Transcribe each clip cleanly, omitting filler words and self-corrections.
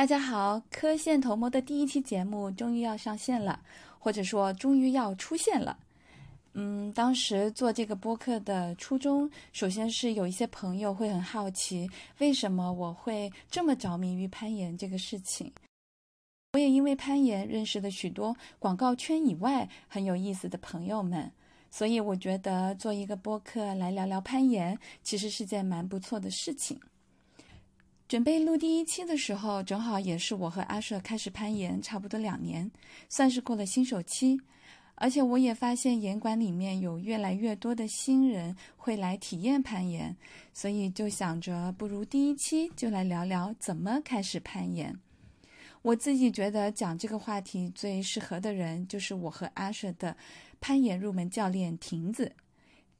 大家好，科线头模的第一期节目终于要上线了，或者说终于要出现了。当时做这个播客的初衷，首先是有一些朋友会很好奇，为什么我会这么着迷于攀岩这个事情。我也因为攀岩认识了许多广告圈以外很有意思的朋友们，所以我觉得做一个播客来聊聊攀岩，其实是件蛮不错的事情。准备录第一期的时候，正好也是我和asher开始攀岩差不多2年，算是过了新手期。而且我也发现岩馆里面有越来越多的新人会来体验攀岩，所以就想着不如第一期就来聊聊怎么开始攀岩。我自己觉得讲这个话题最适合的人就是我和asher的攀岩入门教练婷子。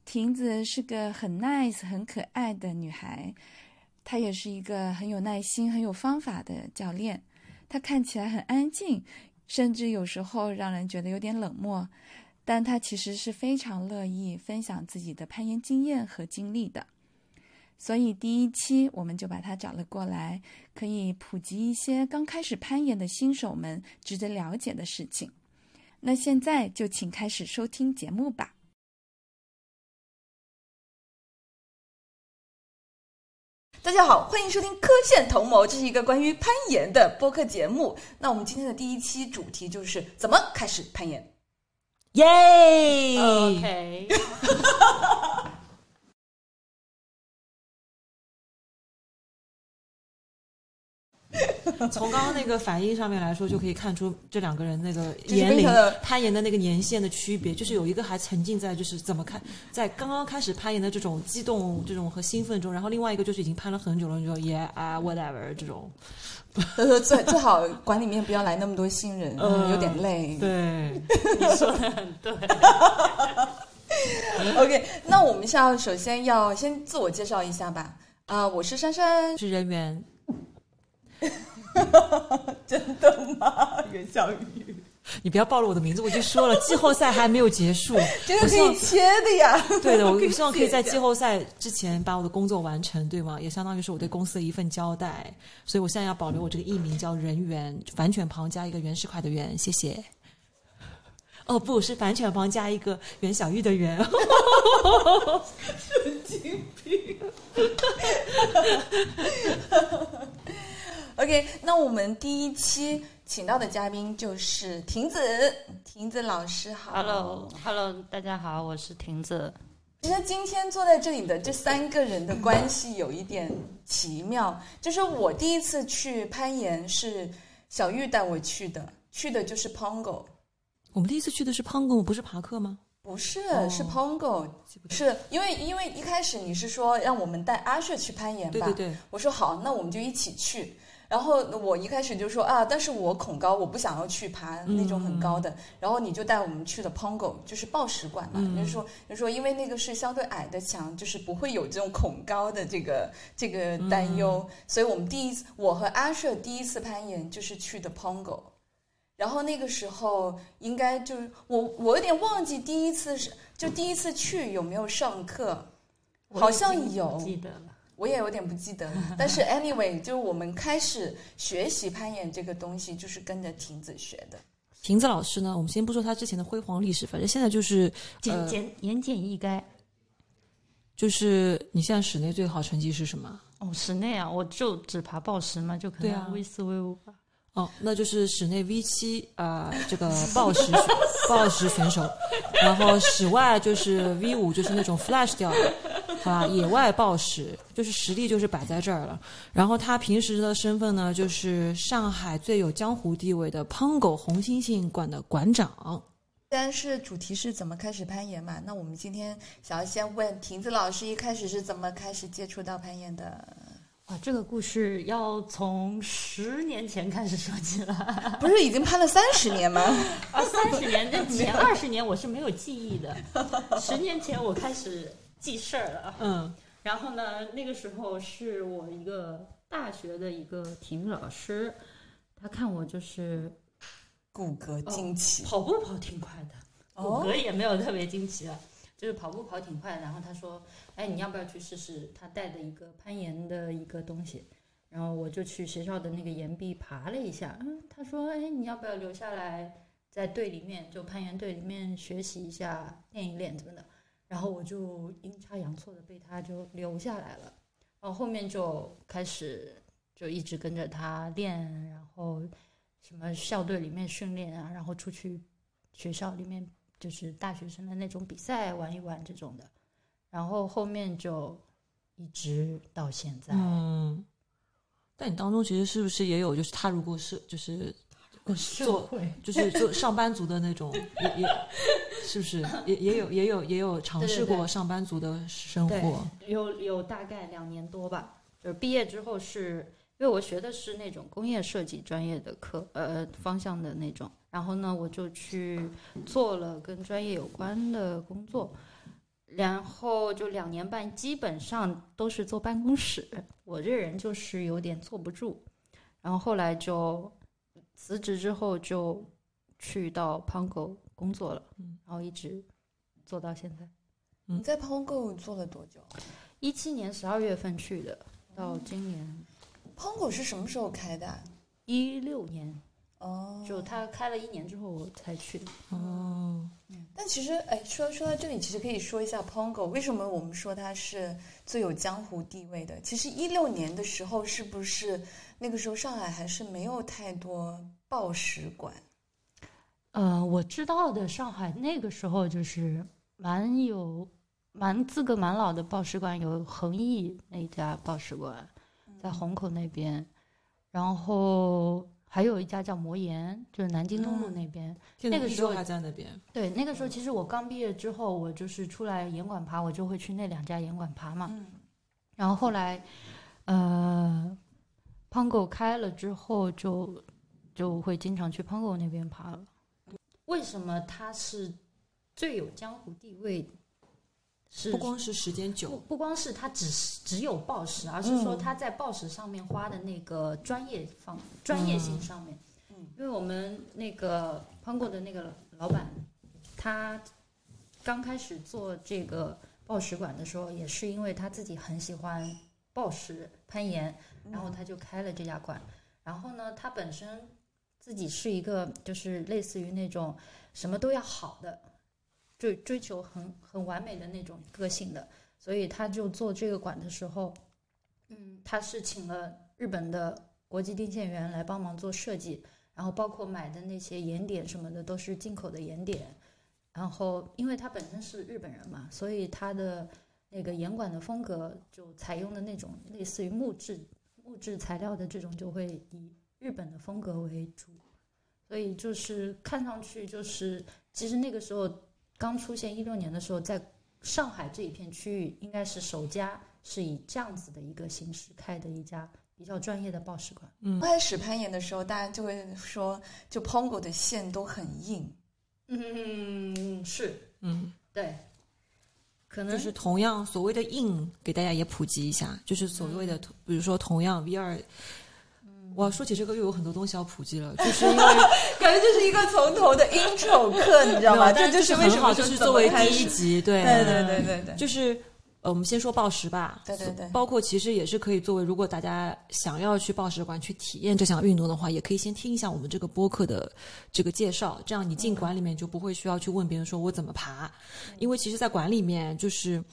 婷子是个很 nice 很可爱的女孩，他也是一个很有耐心很有方法的教练。他看起来很安静，甚至有时候让人觉得有点冷漠，但他其实是非常乐意分享自己的攀岩经验和经历的。所以第一期我们就把他找了过来，可以普及一些刚开始攀岩的新手们值得了解的事情。那现在就请开始收听节目吧。大家好，欢迎收听科线头模，这是一个关于攀岩的播客节目。那我们今天的第一期主题就是怎么开始攀岩。耶 OK 从刚刚那个反应上面来说，就可以看出这两个人那个年龄、攀岩的那个年限的区别。就是有一个还沉浸在就是怎么看，在刚刚开始攀岩的这种激动、这种和兴奋中，然后另外一个就是已经攀了很久了，你就 whatever 这种。他说最好馆里面不要来那么多新人，有点累。对，你说的很对。OK， 那我们首先要先自我介绍一下吧。我是珊珊，是人员。真的吗？袁小雨，你不要暴露我的名字，我就说了，季后赛还没有结束，这个可以切的呀。对的，我希望可以在季后赛之前把我的工作完成，对吗？也相当于是我对公司的一份交代，所以我现在要保留我这个艺名叫人员，反犬旁加一个袁世凯的袁，谢谢。哦，不是反犬旁加一个袁小玉的袁。神经病。OK， 那我们第一期请到的嘉宾就是婷子。婷子老师好。Hello， 大家好，我是婷子。其实今天坐在这里的这3个人的关系有一点奇妙，就是我第一次去攀岩是小玉带我去的，去的就是 Pongo。我们第一次去的是 Pongo， 不是爬客吗？不是，是 Pongo， 是因为一开始你是说让我们带asher去攀岩吧？对对对。我说好，那我们就一起去。然后我一开始就说啊，但是我恐高，我不想要去爬那种很高的。然后你就带我们去了 Pongo， 就是抱石馆嘛。就是说，因为那个是相对矮的墙，就是不会有这种恐高的这个担忧。所以我们我和asher第一次攀岩就是去的 Pongo。然后那个时候应该就是我有点忘记第一次去有没有上课，好像有。记得了。我也有点不记得了，但是 anyway， 就是我们开始学习攀岩这个东西，就是跟着婷子学的。婷子老师呢，我们先不说她之前的辉煌历史，反正现在就是言简意赅。就是你现在室内最好成绩是什么？室内啊，我就只爬抱石嘛，就可能V4、V5吧。那就是室内 V7 这个抱石选手，然后室外就是 V5， 就是那种 flash 掉的，野外抱石，就是实力就是摆在这儿了。然后他平时的身份呢，就是上海最有江湖地位的 Pongo 红猩猩馆的馆长。但是主题是怎么开始攀岩嘛？那我们今天想要先问婷子老师，一开始是怎么开始接触到攀岩的？这个故事要从10年前开始说起了。不是已经攀了30年吗？30年，这前20年我是没有记忆的。10年前我开始记事儿了。然后呢，那个时候是我一个大学的一个体育老师，他看我就是骨骼惊奇，跑步跑挺快的，骨骼也没有特别惊奇了。就是跑步跑挺快，然后他说：“哎，你要不要去试试？”他带的一个攀岩的一个东西，然后我就去学校的那个岩壁爬了一下，他说哎，你要不要留下来在队里面，就攀岩队里面学习一下，练一练怎么的。然后我就阴差阳错的被他就留下来了，然后后面就开始就一直跟着他练，然后什么校队里面训练啊，然后出去学校里面就是大学生的那种比赛玩一玩这种的，然后后面就一直到现在。嗯，但你当中其实是不是也有就是他如果是就是做就是做上班族的那种也是不是也有尝试过上班族的生活？对对对，有大概2年多吧，就是毕业之后是。因为我学的是那种工业设计专业的课方向的那种，然后呢我就去做了跟专业有关的工作，然后就2年半基本上都是坐办公室，我这人就是有点坐不住，然后后来就辞职之后就去到 Pongo 工作了，然后一直做到现在。你在 Pongo 做了多久？17年12月份去的，到今年。Pongo 是什么时候开的？16年，哦，就他开了1年之后我才去的。哦，但其实，哎，说到这里，其实可以说一下 Pongo 为什么我们说它是最有江湖地位的。其实16年的时候，是不是那个时候上海还是没有太多报时馆？我知道的，上海那个时候就是蛮资格蛮老的报时馆，有恒毅那家报时馆。在虹口那边，然后还有一家叫魔岩，就是南京东路那边。那个时候还在那边。对，那个时候其实我刚毕业之后，我就是出来岩馆爬，我就会去那2家岩馆爬嘛。然后后来，Pongo 开了之后就会经常去 Pongo 那边爬了。为什么它是最有江湖地位？不光是时间久，不光是他只有报时，而是说他在报时上面花的那个专业性上面。因为我们那个 Pongo 的那个老板，他刚开始做这个报时馆的时候，也是因为他自己很喜欢报时攀岩，然后他就开了这家馆。然后呢，他本身自己是一个就是类似于那种什么都要好的。追求很完美的那种个性的，所以他就做这个馆的时候，他是请了日本的国际定线员来帮忙做设计，然后包括买的那些岩点什么的都是进口的岩点，然后因为他本身是日本人嘛，所以他的那个岩馆的风格就采用的那种类似于木质材料的这种，就会以日本的风格为主，所以就是看上去就是其实那个时候。刚出现16年的时候，在上海这一片区域应该是首家是以这样子的一个形式开的一家比较专业的报时馆。刚开始攀岩的时候，大家就会说，就 Pongo 的线都很硬。是，对，可能就是同样所谓的硬，给大家也普及一下，就是所谓的，比如说同样 V2。哇，说起这个又有很多东西要普及了，就是因为感觉就是一个从头的 intro 课，你知道吗？这就是为什么就是作为第一集，对，就是我们先说报时吧，对，包括其实也是可以作为，如果大家想要去报时馆去体验这项运动的话，也可以先听一下我们这个播客的这个介绍，这样你进馆里面就不会需要去问别人说我怎么爬，因为其实在馆里面就是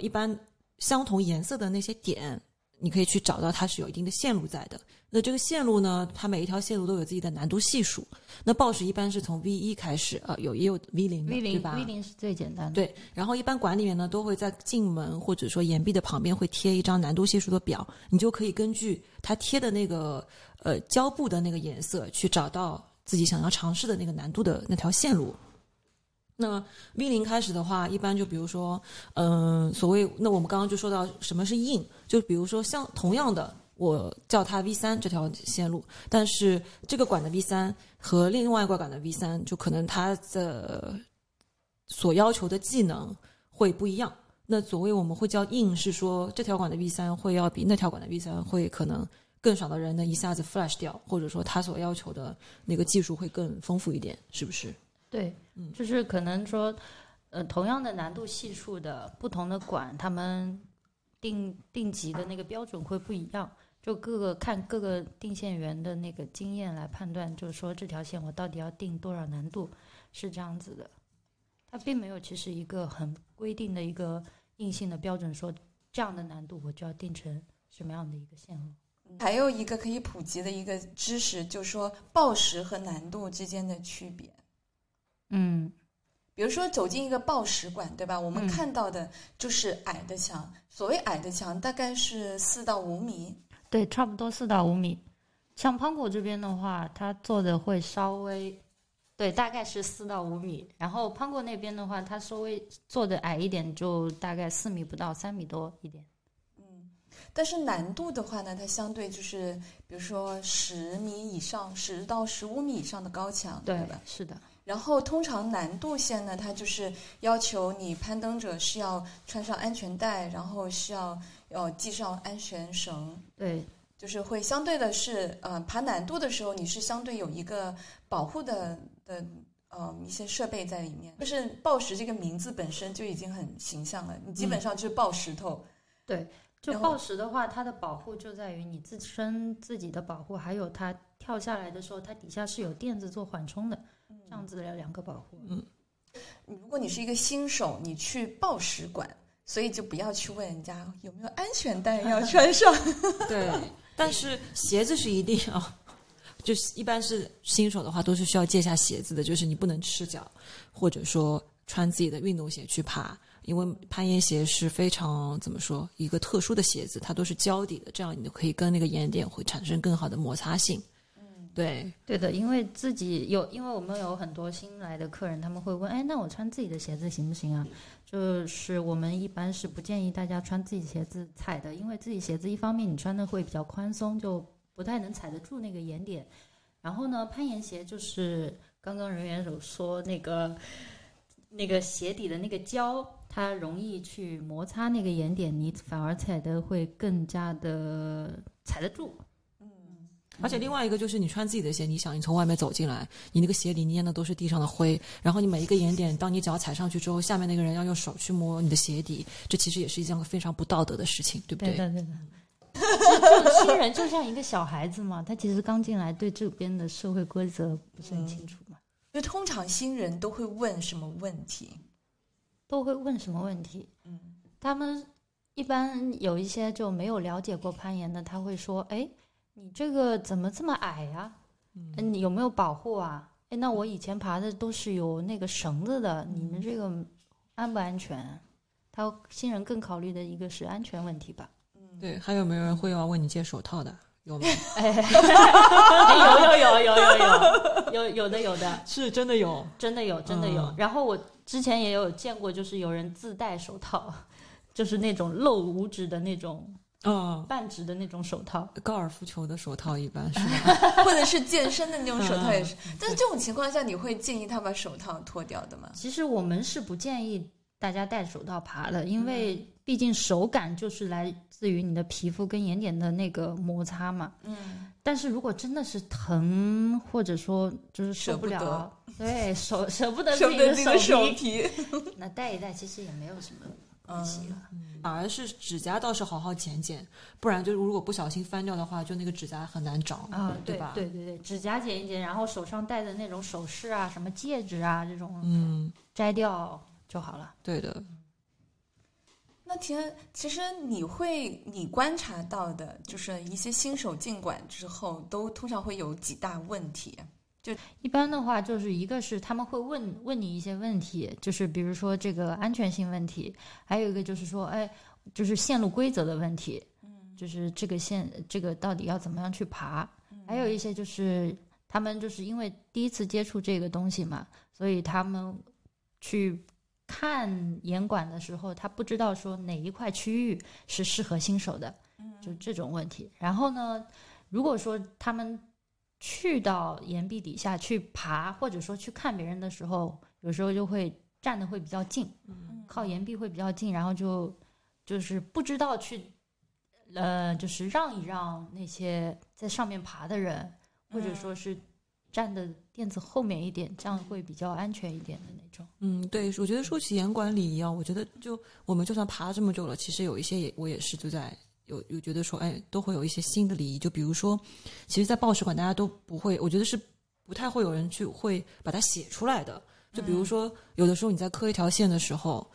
一般相同颜色的那些点。你可以去找到它是有一定的线路在的，那这个线路呢，它每一条线路都有自己的难度系数，那报时一般是从 V1 开始，也有 V0 对吧？ V0 是最简单的，对，然后一般馆里面呢都会在进门或者说岩壁的旁边会贴一张难度系数的表，你就可以根据它贴的那个胶布的那个颜色去找到自己想要尝试的那个难度的那条线路。那 V0 开始的话，一般就比如说所谓那我们刚刚就说到什么是硬，就比如说像同样的我叫它 V3 这条线路，但是这个馆的 V3 和另外一个馆的 V3 就可能它的所要求的技能会不一样，那所谓我们会叫硬是说这条馆的 V3 会要比那条馆的 V3 会可能更少的人呢一下子 flash 掉，或者说它所要求的那个技术会更丰富一点，是不是？对，就是可能说，同样的难度系数的不同的馆，他们定级的那个标准会不一样。就看各个定线员的那个经验来判断，就是说这条线我到底要定多少难度，是这样子的。它并没有其实一个很规定的一个硬性的标准，说这样的难度我就要定成什么样的一个线路。还有一个可以普及的一个知识，就是说报时和难度之间的区别。嗯，比如说走进一个报时馆，对吧？我们看到的就是矮的墙，所谓矮的墙大概是4到5米。对，差不多4到5米。像Pongo这边的话，它做的会稍微，对，大概是4到5米。然后Pongo那边的话，它稍微做的矮一点，就大概4米不到，3米多一点。但是难度的话呢，它相对就是，比如说10米以上，10到15米以上的高墙， 对吧？是的。然后通常难度线呢，它就是要求你攀登者是要穿上安全带，然后是要系上安全绳。对，就是会相对的是，爬难度的时候你是相对有一个保护的一些设备在里面。就是抱石这个名字本身就已经很形象了，你基本上就是抱石头。对。就抱石的话，它的保护就在于你自己的保护，还有它跳下来的时候，它底下是有垫子做缓冲的，这样子的两个保护。嗯，如果你是一个新手，你去抱石馆，所以就不要去问人家有没有安全带要穿上。对，但是鞋子是一定要，就是一般是新手的话都是需要借下鞋子的，就是你不能赤脚，或者说穿自己的运动鞋去爬。因为攀岩鞋是非常怎么说一个特殊的鞋子，它都是胶底的，这样你就可以跟那个岩点会产生更好的摩擦性。嗯，对，对的，因为我们有很多新来的客人，他们会问，哎，那我穿自己的鞋子行不行啊？就是我们一般是不建议大家穿自己鞋子踩的，因为自己鞋子一方面你穿的会比较宽松，就不太能踩得住那个岩点。然后呢，攀岩鞋就是刚刚人员有说那个鞋底的那个胶，它容易去摩擦那个岩点，你反而踩的会更加的踩得住。嗯，而且另外一个就是你穿自己的鞋，你想你从外面走进来，你那个鞋里捏的都是地上的灰，然后你每一个岩点，当你脚踩上去之后，下面那个人要用手去摸你的鞋底，这其实也是一件非常不道德的事情，对不对？对的，对的。就新人就像一个小孩子嘛，他其实刚进来，对这边的社会规则不是很清楚嘛。就通常新人都会问什么问题？嗯，他们一般有一些就没有了解过攀岩的，他会说：“哎，你这个怎么这么矮呀？你有没有保护啊？哎，那我以前爬的都是有那个绳子的，你们这个安不安全？”他新人更考虑的一个是安全问题吧。嗯，对，还有没有人会要问你借手套的？有吗？有的，是真的有、嗯。然后我之前也有见过，就是有人自带手套，就是那种露五指的那种，半指的那种手套，高尔夫球的手套一般是吧？或者是健身的那种手套也是。但是这种情况下，你会建议他把手套脱掉的吗？其实我们是不建议大家戴手套爬的，因为毕竟手感就是来自于你的皮肤跟岩点的那个摩擦嘛。嗯，但是如果真的是疼，或者说就是受不了，对，舍不得自己的手皮，那戴一戴其实也没有什么关系了。反而是指甲倒是好好剪剪，不然就是如果不小心翻掉的话，就那个指甲很难长啊，对吧？对，指甲剪一剪，然后手上戴的那种首饰啊、什么戒指啊这种，摘掉就好了。对的。那其实你观察到的就是一些新手进馆之后都通常会有几大问题，就一般的话就是一个是他们会问你一些问题，就是比如说这个安全性问题，还有一个就是说哎，就是线路规则的问题，就是这个到底要怎么样去爬，还有一些就是他们就是因为第一次接触这个东西嘛，所以他们去看岩馆的时候，他不知道说哪一块区域是适合新手的，就这种问题。然后呢，如果说他们去到岩壁底下去爬，或者说去看别人的时候，有时候就会站的会比较近，靠岩壁会比较近，然后就是不知道去就是让一让那些在上面爬的人，或者说是站的垫子后面一点，这样会比较安全一点的那种。嗯，对，我觉得说起岩馆礼仪啊，我觉得就我们就算爬这么久了，其实有一些我也是就在有觉得说，哎，都会有一些新的礼仪。就比如说，其实在报时馆大家都不会，我觉得是不太会有人去会把它写出来的。就比如说，有的时候你在刻一条线的时候，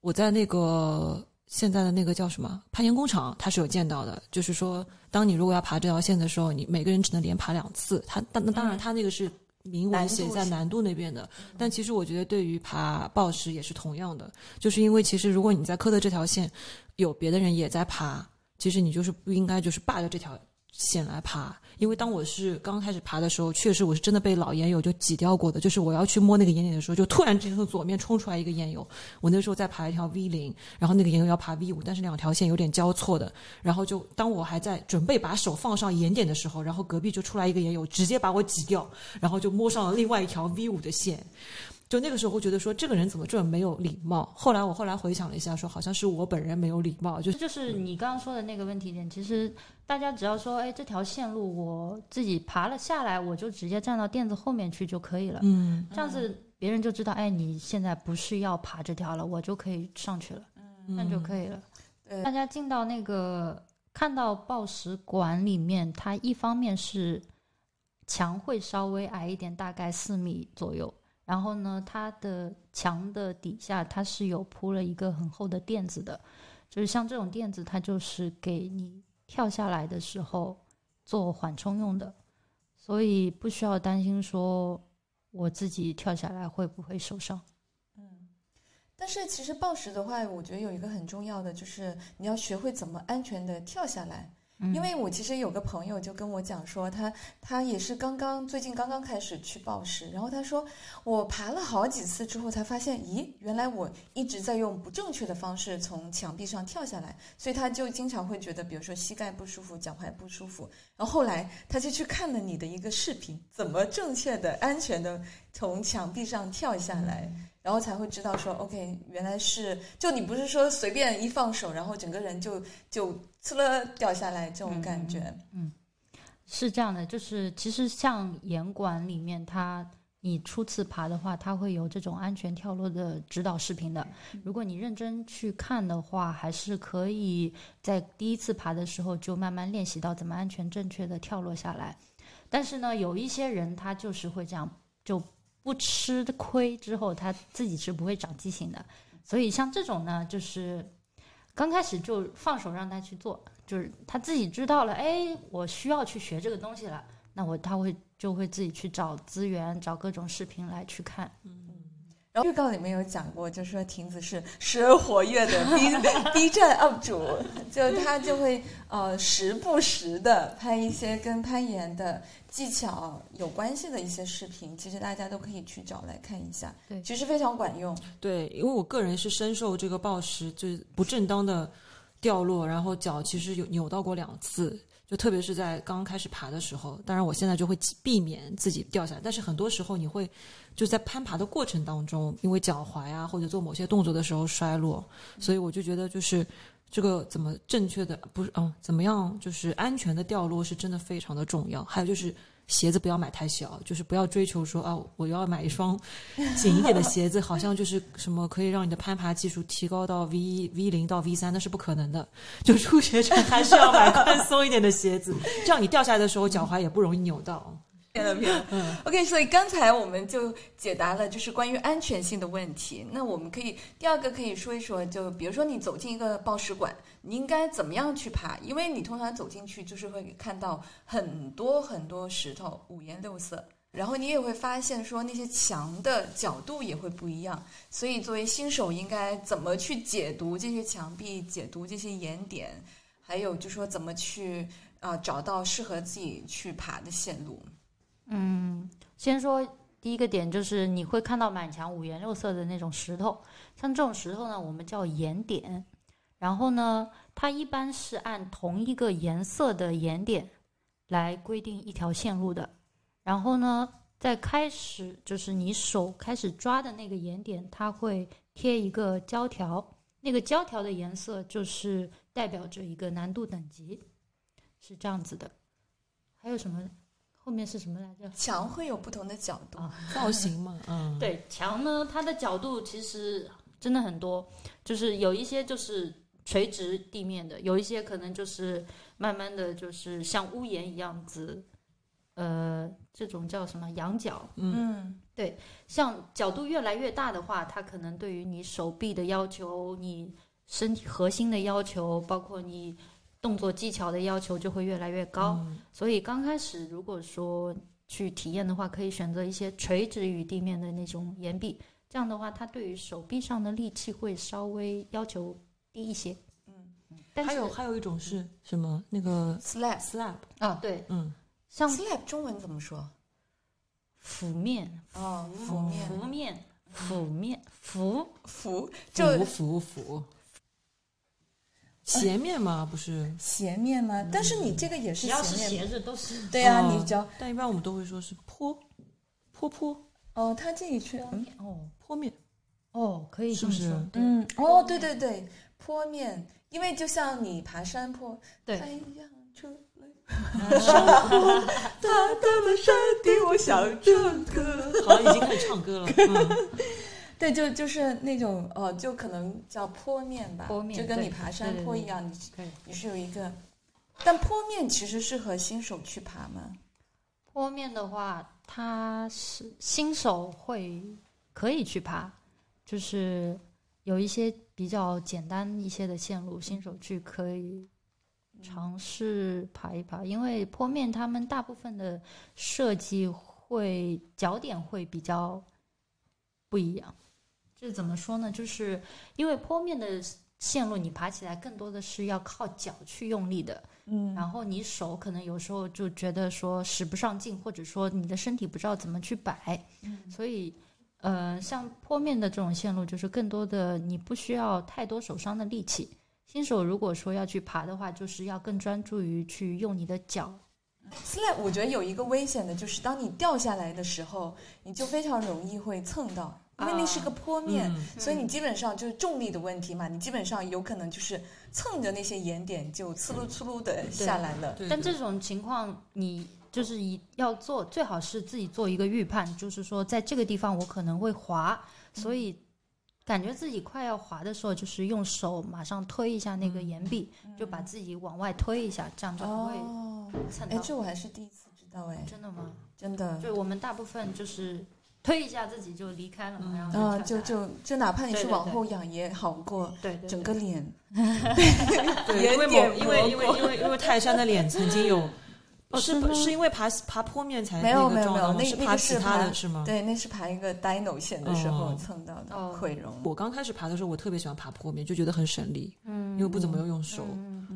我在那个现在的那个叫什么攀岩工厂，它是有见到的，就是说，当你如果要爬这条线的时候，你每个人只能连爬2次。它当然，它那个是明文写在难度那边的，但其实我觉得对于爬报时也是同样的，就是因为其实如果你在刻的这条线有别的人也在爬，其实你就是不应该就是霸着这条线来爬。因为当我是刚开始爬的时候，确实我是真的被老岩友就挤掉过的，就是我要去摸那个岩点的时候，就突然之间从左面冲出来一个岩友，我那时候在爬一条 V0， 然后那个岩友要爬 V5， 但是2条线有点交错的，然后就当我还在准备把手放上岩点的时候，然后隔壁就出来一个岩友直接把我挤掉，然后就摸上了另外一条 V5 的线。就那个时候我觉得说这个人怎么这么没有礼貌，后来回想了一下，说好像是我本人没有礼貌。就是你刚刚说的那个问题点，其实大家只要说，哎，这条线路我自己爬了下来，我就直接站到垫子后面去就可以了，这样子别人就知道，哎，你现在不是要爬这条了，我就可以上去了，那就可以了。大家进到那个看到报时馆里面，它一方面是墙会稍微矮一点，大概4米左右，然后呢，它的墙的底下它是有铺了一个很厚的垫子的，就是像这种垫子它就是给你跳下来的时候做缓冲用的，所以不需要担心说我自己跳下来会不会受伤。但是其实报时的话，我觉得有一个很重要的就是你要学会怎么安全的跳下来。因为我其实有个朋友就跟我讲说，他也是最近刚刚开始去报时，然后他说我爬了好几次之后才发现，咦，原来我一直在用不正确的方式从墙壁上跳下来，所以他就经常会觉得比如说膝盖不舒服，脚踝不舒服，然后后来他就去看了你的一个视频，怎么正确的安全的从墙壁上跳下来，然后才会知道说 OK， 原来是就你不是说随便一放手然后整个人就呲了掉下来这种感觉。是这样的，就是其实像岩馆里面你初次爬的话，它会有这种安全跳落的指导视频的，如果你认真去看的话，还是可以在第一次爬的时候就慢慢练习到怎么安全正确的跳落下来。但是呢，有一些人他就是会这样，就不吃亏之后他自己是不会长记性的，所以像这种呢，就是刚开始就放手让他去做，就是他自己知道了，哎，我需要去学这个东西了，那他会自己去找资源，找各种视频来去看。然后预告里面有讲过，就是说婷子是时而活跃的 B 站 UP 主，就他就会时不时的拍一些跟攀岩的技巧有关系的一些视频，其实大家都可以去找来看一下，对，其实非常管用。对，因为我个人是深受这个报时就是不正当的掉落，然后脚其实有扭到过2次。就特别是在刚开始爬的时候，当然我现在就会避免自己掉下来，但是很多时候你会就在攀爬的过程当中，因为脚踝啊或者做某些动作的时候摔落，所以我就觉得就是这个怎么正确的怎么样就是安全的掉落是真的非常的重要。还有就是鞋子不要买太小，就是不要追求说啊，我要买一双紧一点的鞋子，好像就是什么可以让你的攀爬技术提高到 V0 到 V3， 那是不可能的。就初学者还是要买宽松一点的鞋子，这样你掉下来的时候脚踝也不容易扭到。OK， 所以刚才我们就解答了就是关于安全性的问题。那我们可以第二个可以说一说，就比如说你走进一个报时馆，你应该怎么样去爬？因为你通常走进去就是会看到很多很多石头，五颜六色，然后你也会发现说那些墙的角度也会不一样，所以作为新手应该怎么去解读这些墙壁，解读这些岩点，还有就说怎么去找到适合自己去爬的线路。先说第一个点，就是你会看到满墙五颜六色的那种石头，像这种石头呢，我们叫岩点。然后呢，它一般是按同一个颜色的岩点来规定一条线路的。然后呢，在开始就是你手开始抓的那个岩点，它会贴一个胶条，那个胶条的颜色就是代表着一个难度等级，是这样子的。还有什么？后面是什么来着？墙会有不同的角度，造型嘛。对，墙呢，它的角度其实真的很多，就是有一些就是垂直地面的，有一些可能就是慢慢的就是像屋檐一样子，这种叫什么仰角，嗯，对，像角度越来越大的话，它可能对于你手臂的要求，你身体核心的要求，包括你动作技巧的要求就会越来越高，所以刚开始如果说去体验的话，可以选择一些垂直于地面的那种岩壁，这样的话它对于手臂上的力气会稍微要求低一些。但是还有一种是什么，那个 slab 啊，对，像 slab 中文怎么说，俯面，哦，俯面就斜面吗？不是斜面吗？但是你这个也是斜面，只要是斜着都是，对啊，你只要，但一般我们都会说是坡哦，它这一圈哦，坡面哦，可以这么说，嗯，哦，对对对，坡面，因为就像你爬山坡，对，太阳出来，山坡，大大的山地，我想唱歌，好，已经开始唱歌了，对，就是那种就可能叫坡面吧，就跟你爬山坡一样，你是有一个，但坡面其实适合新手去爬吗？坡面的话，它是新手会可以去爬，就是有一些比较简单一些的线路，新手去可以尝试爬一爬，因为坡面他们大部分的设计会脚点会比较不一样。这怎么说呢，就是因为坡面的线路你爬起来更多的是要靠脚去用力的，然后你手可能有时候就觉得说使不上劲，或者说你的身体不知道怎么去摆，所以像坡面的这种线路就是更多的你不需要太多手上的力气，新手如果说要去爬的话，就是要更专注于去用你的脚。Slab 我觉得有一个危险的就是当你掉下来的时候，你就非常容易会蹭到，因为那是个坡面，所以你基本上就是重力的问题嘛，你基本上有可能就是蹭着那些岩点就呲噜呲噜的下来了。但这种情况你就是要做，最好是自己做一个预判，就是说在这个地方我可能会滑，所以感觉自己快要滑的时候，就是用手马上推一下那个岩壁，就把自己往外推一下，这样就不会蹭到。这我还是第一次知道哎。真的吗？真的。就我们大部分就是推一下自己就离开了，然后就哪怕你是往后仰也好过，对整个脸。对，因为泰山的脸曾经有，是因为爬坡面才那个撞到吗？是爬其他的是吗？对，那是爬一个 dino 线的时候蹭到的毁容。我刚开始爬的时候，我特别喜欢爬坡面，就觉得很省力，因为不怎么用手。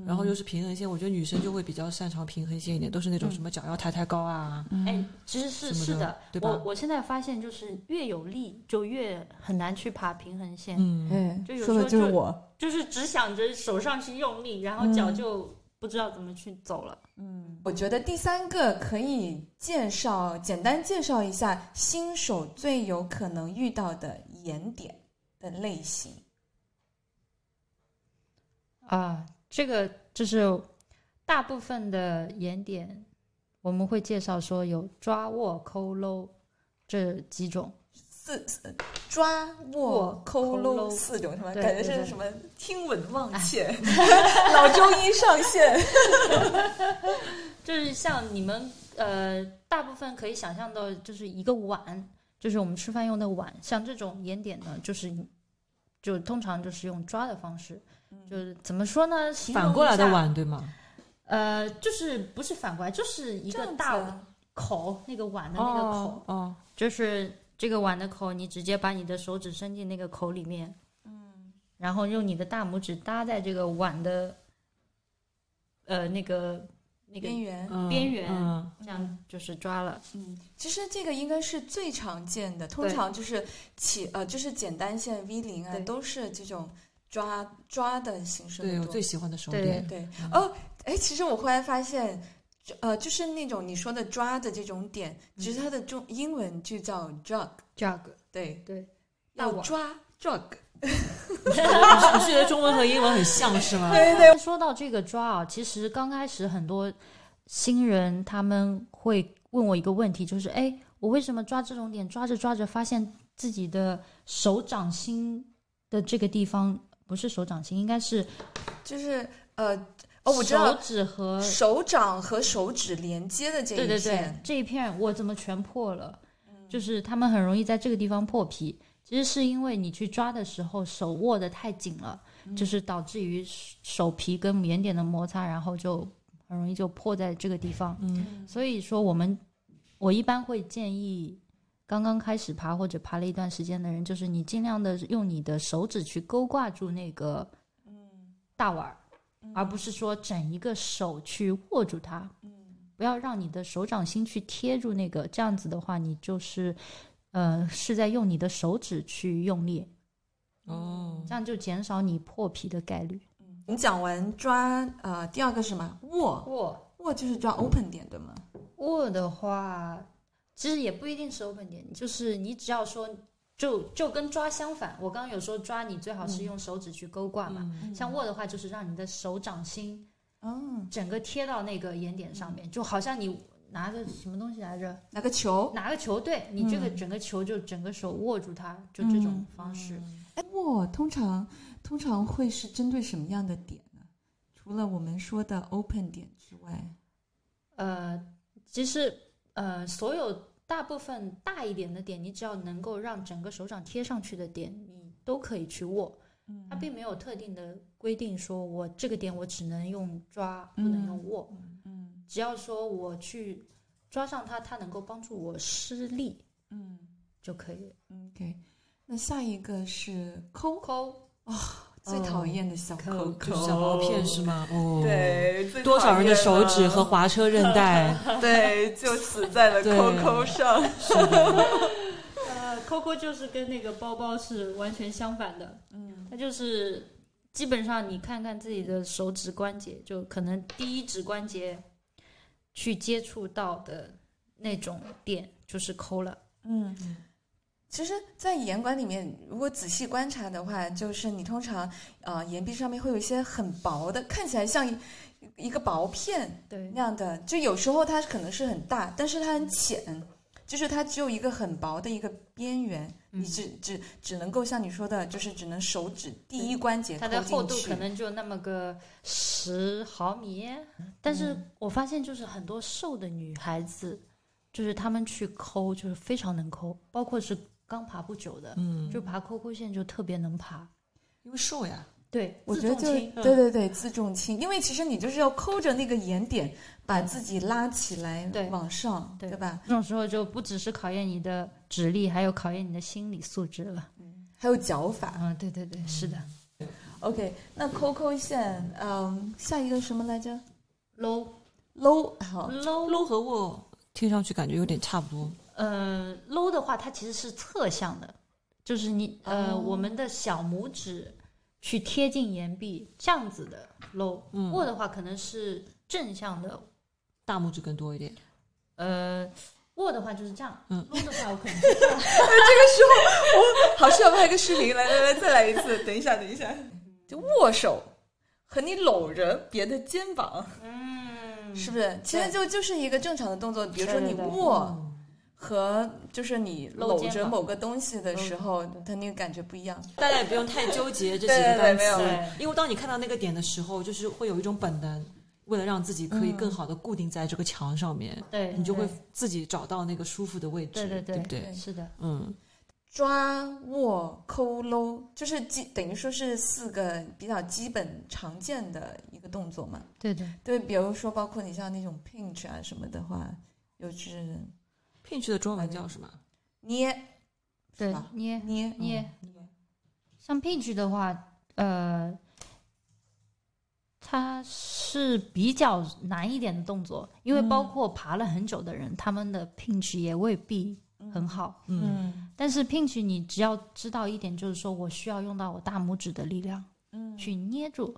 然后又是平衡线，我觉得女生就会比较擅长平衡线一点，都是那种什么脚要抬高啊。其实是的，对吧？我现在发现就是越有力就越很难去爬平衡线。就有时候就是我，就是只想着手上去用力，然后脚就不知道怎么去走了。我觉得第三个可以简单介绍一下新手最有可能遇到的岩点的类型。这个就是大部分的岩点我们会介绍说有抓握抠搂这几种，抓握抠搂四种，什么感觉是什么听闻忘切老中医上线就是像你们大部分可以想象到就是一个碗，就是我们吃饭用的碗，像这种岩点呢就通常就是用抓的方式，就是怎么说呢，反过来的碗对吗？就是不是反过来，就是一个大口，那个碗的那个口，就是这个碗的口，你直接把你的手指伸进那个口里面，然后用你的大拇指搭在这个碗的那个边缘，这样就是抓了。其实这个应该是最常见的，通常就是就是简单线 V0 啊，都是这种抓的形式。对，我最喜欢的手点。对，其实我后来发现。就是那种你说的抓的这种点，其实它的英文就叫 jug， 对，要抓 jug 你觉得中文和英文很像是吗？对。说到这个抓其实刚开始很多新人他们会问我一个问题，就是我为什么抓这种点，抓着发现自己的手掌心的这个地方不是手掌心，应该是就是哦，我知道手掌和手指连接的这一片。对对对，这一片我怎么全破了？就是他们很容易在这个地方破皮，其实是因为你去抓的时候手握得太紧了，就是导致于手皮跟圆点的摩擦，然后就很容易就破在这个地方。所以说我一般会建议刚刚开始爬或者爬了一段时间的人，就是你尽量的用你的手指去勾挂住那个大碗，而不是说整一个手去握住它，不要让你的手掌心去贴住那个，这样子的话你就是是在用你的手指去用力，这样就减少你破皮的概率。你讲完抓第二个是什么？握就是抓 open 点对吗？握的话其实也不一定是 open 点，就是你只要说就跟抓相反，我刚刚有说抓你最好是用手指去勾挂嘛，像握的话就是让你的手掌心整个贴到那个眼点上面，就好像你拿个什么东西来着，拿个球，对，你这个整个球就整个手握住它，就这种方式。握通常会是针对什么样的点呢？除了我们说的 open 点之外，其实所有大部分大一点的点，你只要能够让整个手掌贴上去的点你都可以去握，它并没有特定的规定说我这个点我只能用抓不能用握，只要说我去抓上它，它能够帮助我施力就可以了。OK， 那下一个是抠抠、哦，最讨厌的小抠抠，就是小毛片是吗？哦，对，多少人的手指和滑车韧带对就死在了抠抠上抠抠就是跟那个包包是完全相反的，它就是基本上你看看自己的手指关节，就可能第一指关节去接触到的那种点就是抠了。其实在岩馆里面如果仔细观察的话，就是你通常岩壁上面会有一些很薄的，看起来像一个薄片那样的，就有时候它可能是很大，但是它很浅，就是它只有一个很薄的一个边缘，你只能够像你说的，就是只能手指第一关节抠进去，它的厚度可能就那么个10毫米。但是我发现就是很多瘦的女孩子，就是她们去抠就是非常能抠，包括是刚爬不久的，就爬抠抠线就特别能爬，因为瘦呀。对，我觉得就对对对，自重轻，因为其实你就是要抠着那个眼点，把自己拉起来往上， 对吧？这种时候就不只是考验你的指力，还有考验你的心理素质了，还有脚法。对对对，是的。OK， 那抠抠线，下一个什么来着 ？low 和握听上去感觉有点差不多。low 的话，它其实是侧向的，就是你我们的小拇指去贴近岩壁，这样子的 low。握的话可能是正向的，大拇指更多一点。握的话就是这样。low 的话我可能是这样。这个时候我好像要拍个视频，来再来一次，等一下，就握手和你搂着别的肩膀，是不是？其实就是一个正常的动作，比如说你握和就是你搂着某个东西的时候，它那个感觉不一样。大家也不用太纠结这几个单词，因为当你看到那个点的时候，就是会有一种本能，为了让自己可以更好的固定在这个墙上面，对，你就会自己找到那个舒服的位置，对不对？是的，抓握抠搂，就是等于说是4个比较基本常见的一个动作嘛。对对对，比如说包括你像那种 pinch 啊什么的话，就是。pinch 的中文叫什么？捏，对，捏。像 pinch 的话，它是比较难一点的动作，因为包括爬了很久的人，他们的 pinch 也未必很好。但是 pinch 你只要知道一点，就是说我需要用到我大拇指的力量，去捏住，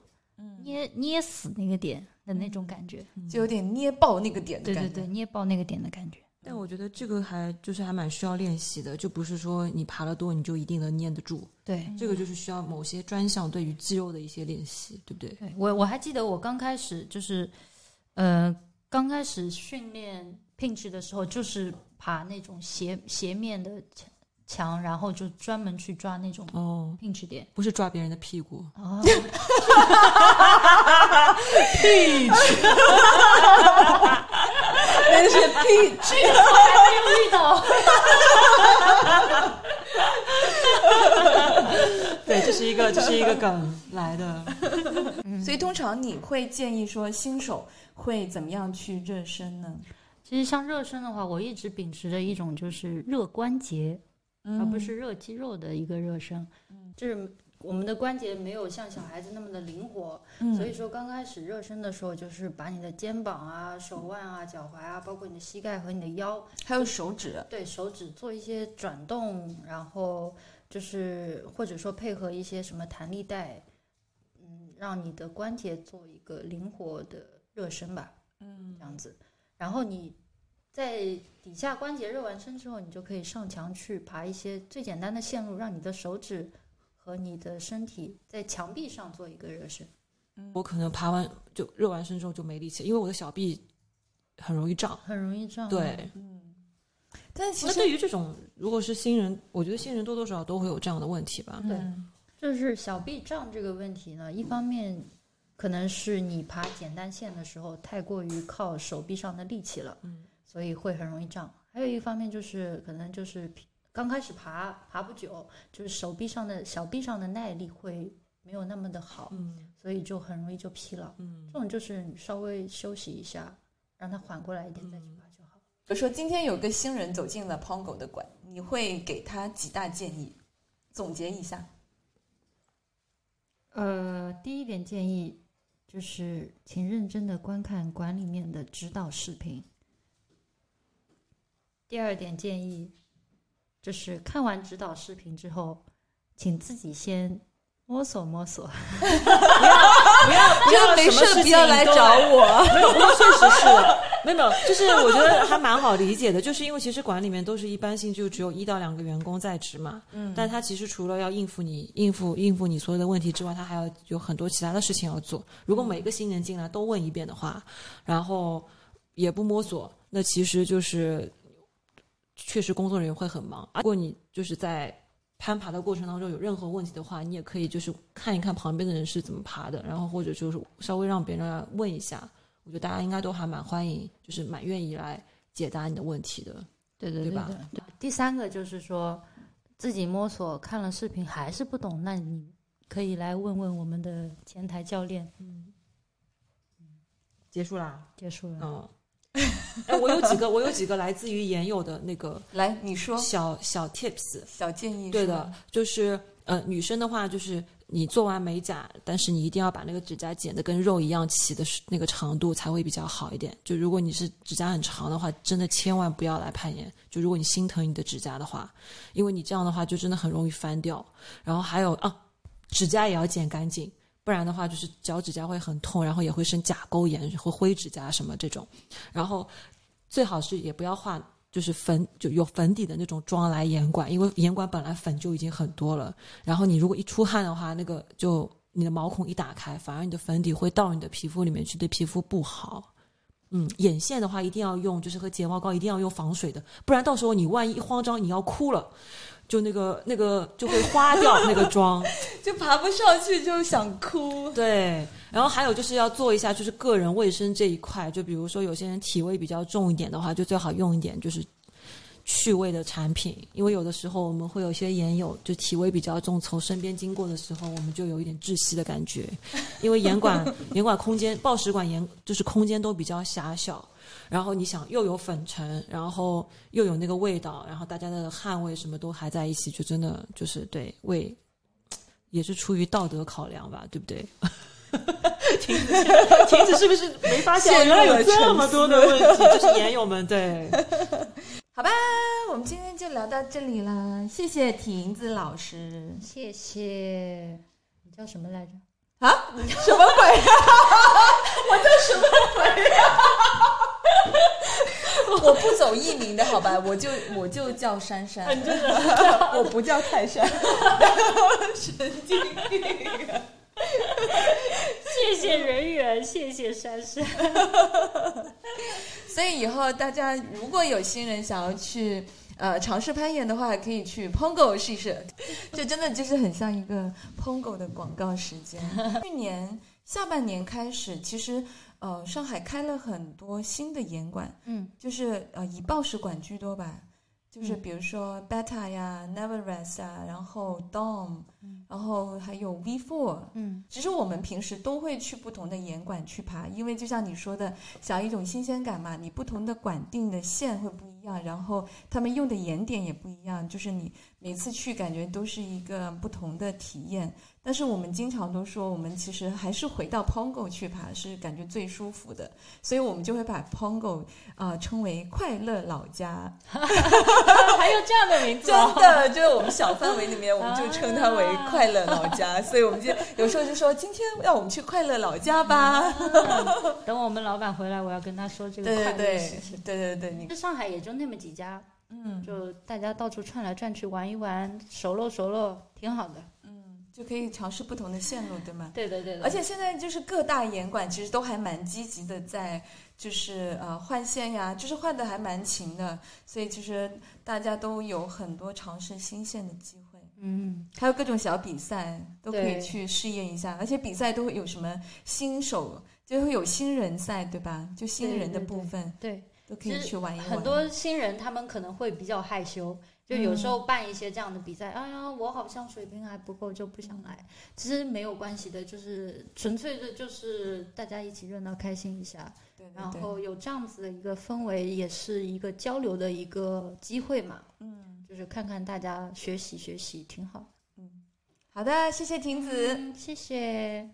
捏死那个点的那种感觉，就有点捏爆那个点的感觉。对对对，捏爆那个点的感觉。但我觉得这个还蛮需要练习的，就不是说你爬得多你就一定能捏得住。对，这个就是需要某些专项对于肌肉的一些练习，对不对？对，我还记得我刚开始就是，刚开始训练 pinch 的时候，就是爬那种斜面的墙，然后就专门去抓那种pinch点，不是抓别人的屁股。Peach， 那是 peach， 还没有遇到。对，这是一个梗来的。所以通常你会建议说新手会怎么样去热身呢？其实像热身的话，我一直秉持着一种就是热关节，而不是热肌肉的一个热身。就是我们的关节没有像小孩子那么的灵活，所以说刚开始热身的时候，就是把你的肩膀啊、手腕啊、脚踝啊，包括你的膝盖和你的腰，还有手指，对，手指做一些转动，然后就是或者说配合一些什么弹力带，让你的关节做一个灵活的热身吧，这样子。然后你在底下关节热完身之后，你就可以上墙去爬一些最简单的线路，让你的手指和你的身体在墙壁上做一个热身。我可能爬完就热完身之后就没力气，因为我的小臂很容易胀，对，但其实对于这种如果是新人，我觉得新人多多少少都会有这样的问题吧。对，就是小臂胀这个问题呢，一方面可能是你爬简单线的时候太过于靠手臂上的力气了，所以会很容易胀。还有一方面就是可能就是刚开始爬不久，就是小臂上的耐力会没有那么的好，所以就很容易就疲劳。这种就是你稍微休息一下，让它缓过来一点再去爬就好。比如说今天有个新人走进了 Pongo 的馆，你会给他几大建议？总结一下。第一点建议就是请认真的观看馆里面的指导视频。第二点建议就是看完指导视频之后，请自己先摸索摸索。不要没事不要来找我。没有，确实是，没有，就是我觉得还蛮好理解的，就是因为其实馆里面都是一般性就只有1到2个员工在职嘛，但他其实除了要应付你所有的问题之外，他还要有很多其他的事情要做。如果每个新人进来都问一遍的话，然后也不摸索，那其实就是确实工作人员会很忙。如果你就是在攀爬的过程当中有任何问题的话，你也可以就是看一看旁边的人是怎么爬的，然后或者就是稍微让别人问一下。我觉得大家应该都还蛮欢迎，就是蛮愿意来解答你的问题的。对吧？对。第三个就是说自己摸索，看了视频还是不懂，那你可以来问问我们的前台教练。结束了。我有几个来自于研友的那个，来你说小 tips 小建议。对的，就是女生的话，就是你做完美甲，但是你一定要把那个指甲剪得跟肉一样齐的那个长度才会比较好一点。就如果你是指甲很长的话，真的千万不要来攀岩，就如果你心疼你的指甲的话，因为你这样的话就真的很容易翻掉。然后还有指甲也要剪干净，不然的话就是脚指甲会很痛，然后也会生甲沟炎和灰指甲什么这种。然后最好是也不要画就是粉，就有粉底的那种妆来岩馆，因为岩馆本来粉就已经很多了，然后你如果一出汗的话，那个就你的毛孔一打开，反而你的粉底会到你的皮肤里面去，对皮肤不好。眼线的话一定要用，就是和睫毛膏一定要用防水的，不然到时候你万一慌张你要哭了，就那个就会花掉那个妆，就爬不上去就想哭。对，然后还有就是要做一下就是个人卫生这一块，就比如说有些人体味比较重一点的话，就最好用一点就是去味的产品，因为有的时候我们会有些岩友就体味比较重，从身边经过的时候我们就有一点窒息的感觉，因为岩馆空间，抱石馆就是空间都比较狭小，然后你想又有粉尘，然后又有那个味道，然后大家的汗味什么都还在一起，就真的就是对味也是出于道德考量吧，对不对？亭子是不是没发现原来有这么多的问题？就是岩友们，对。好吧，我们今天就聊到这里了，谢谢亭子老师，谢谢。你叫什么来着？你什么鬼呀？我叫什么鬼呀？我不走艺名的，好吧，我就叫珊珊。真的，我不叫泰山。神经病啊！谢谢人缘，谢谢珊珊。所以以后大家如果有新人想要去尝试攀岩的话，可以去 Pongo 试一试，就真的就是很像一个 Pongo 的广告时间。去年下半年开始，其实上海开了很多新的岩馆，就是以报时馆居多吧，就是比如说 Beta 呀、Never Rest 啊，然后 Dome， 然后还有 V4。其实我们平时都会去不同的岩馆去爬，因为就像你说的，想一种新鲜感嘛，你不同的馆定的线会不一样，然后他们用的岩点也不一样，就是你每次去感觉都是一个不同的体验。但是我们经常都说，我们其实还是回到 Pongo 去爬是感觉最舒服的，所以我们就会把 Pongo 称为快乐老家。还有这样的名字、哦、真的就是我们小范围里面我们就称它为快乐老家，所以我们就有时候就说今天让我们去快乐老家吧。等我们老板回来我要跟他说这个快乐的事情。对，上海也就那么几家，就大家到处串来串去玩一玩，熟络挺好的，就可以尝试不同的线路，对吗？对。而且现在就是各大岩馆其实都还蛮积极的，在就是换线呀，就是换的还蛮勤的，所以其实大家都有很多尝试新线的机会。还有各种小比赛都可以去试验一下，而且比赛都会有什么新手，就会有新人赛，对吧？就新人的部分，对，都可以去玩一玩。很多新人他们可能会比较害羞。就有时候办一些这样的比赛，哎呀，我好像水平还不够，就不想来。其实没有关系的，就是纯粹的，就是大家一起热闹开心一下。对。然后有这样子的一个氛围，也是一个交流的一个机会嘛。就是看看大家学习学习，挺好。好的，谢谢婷子，谢谢。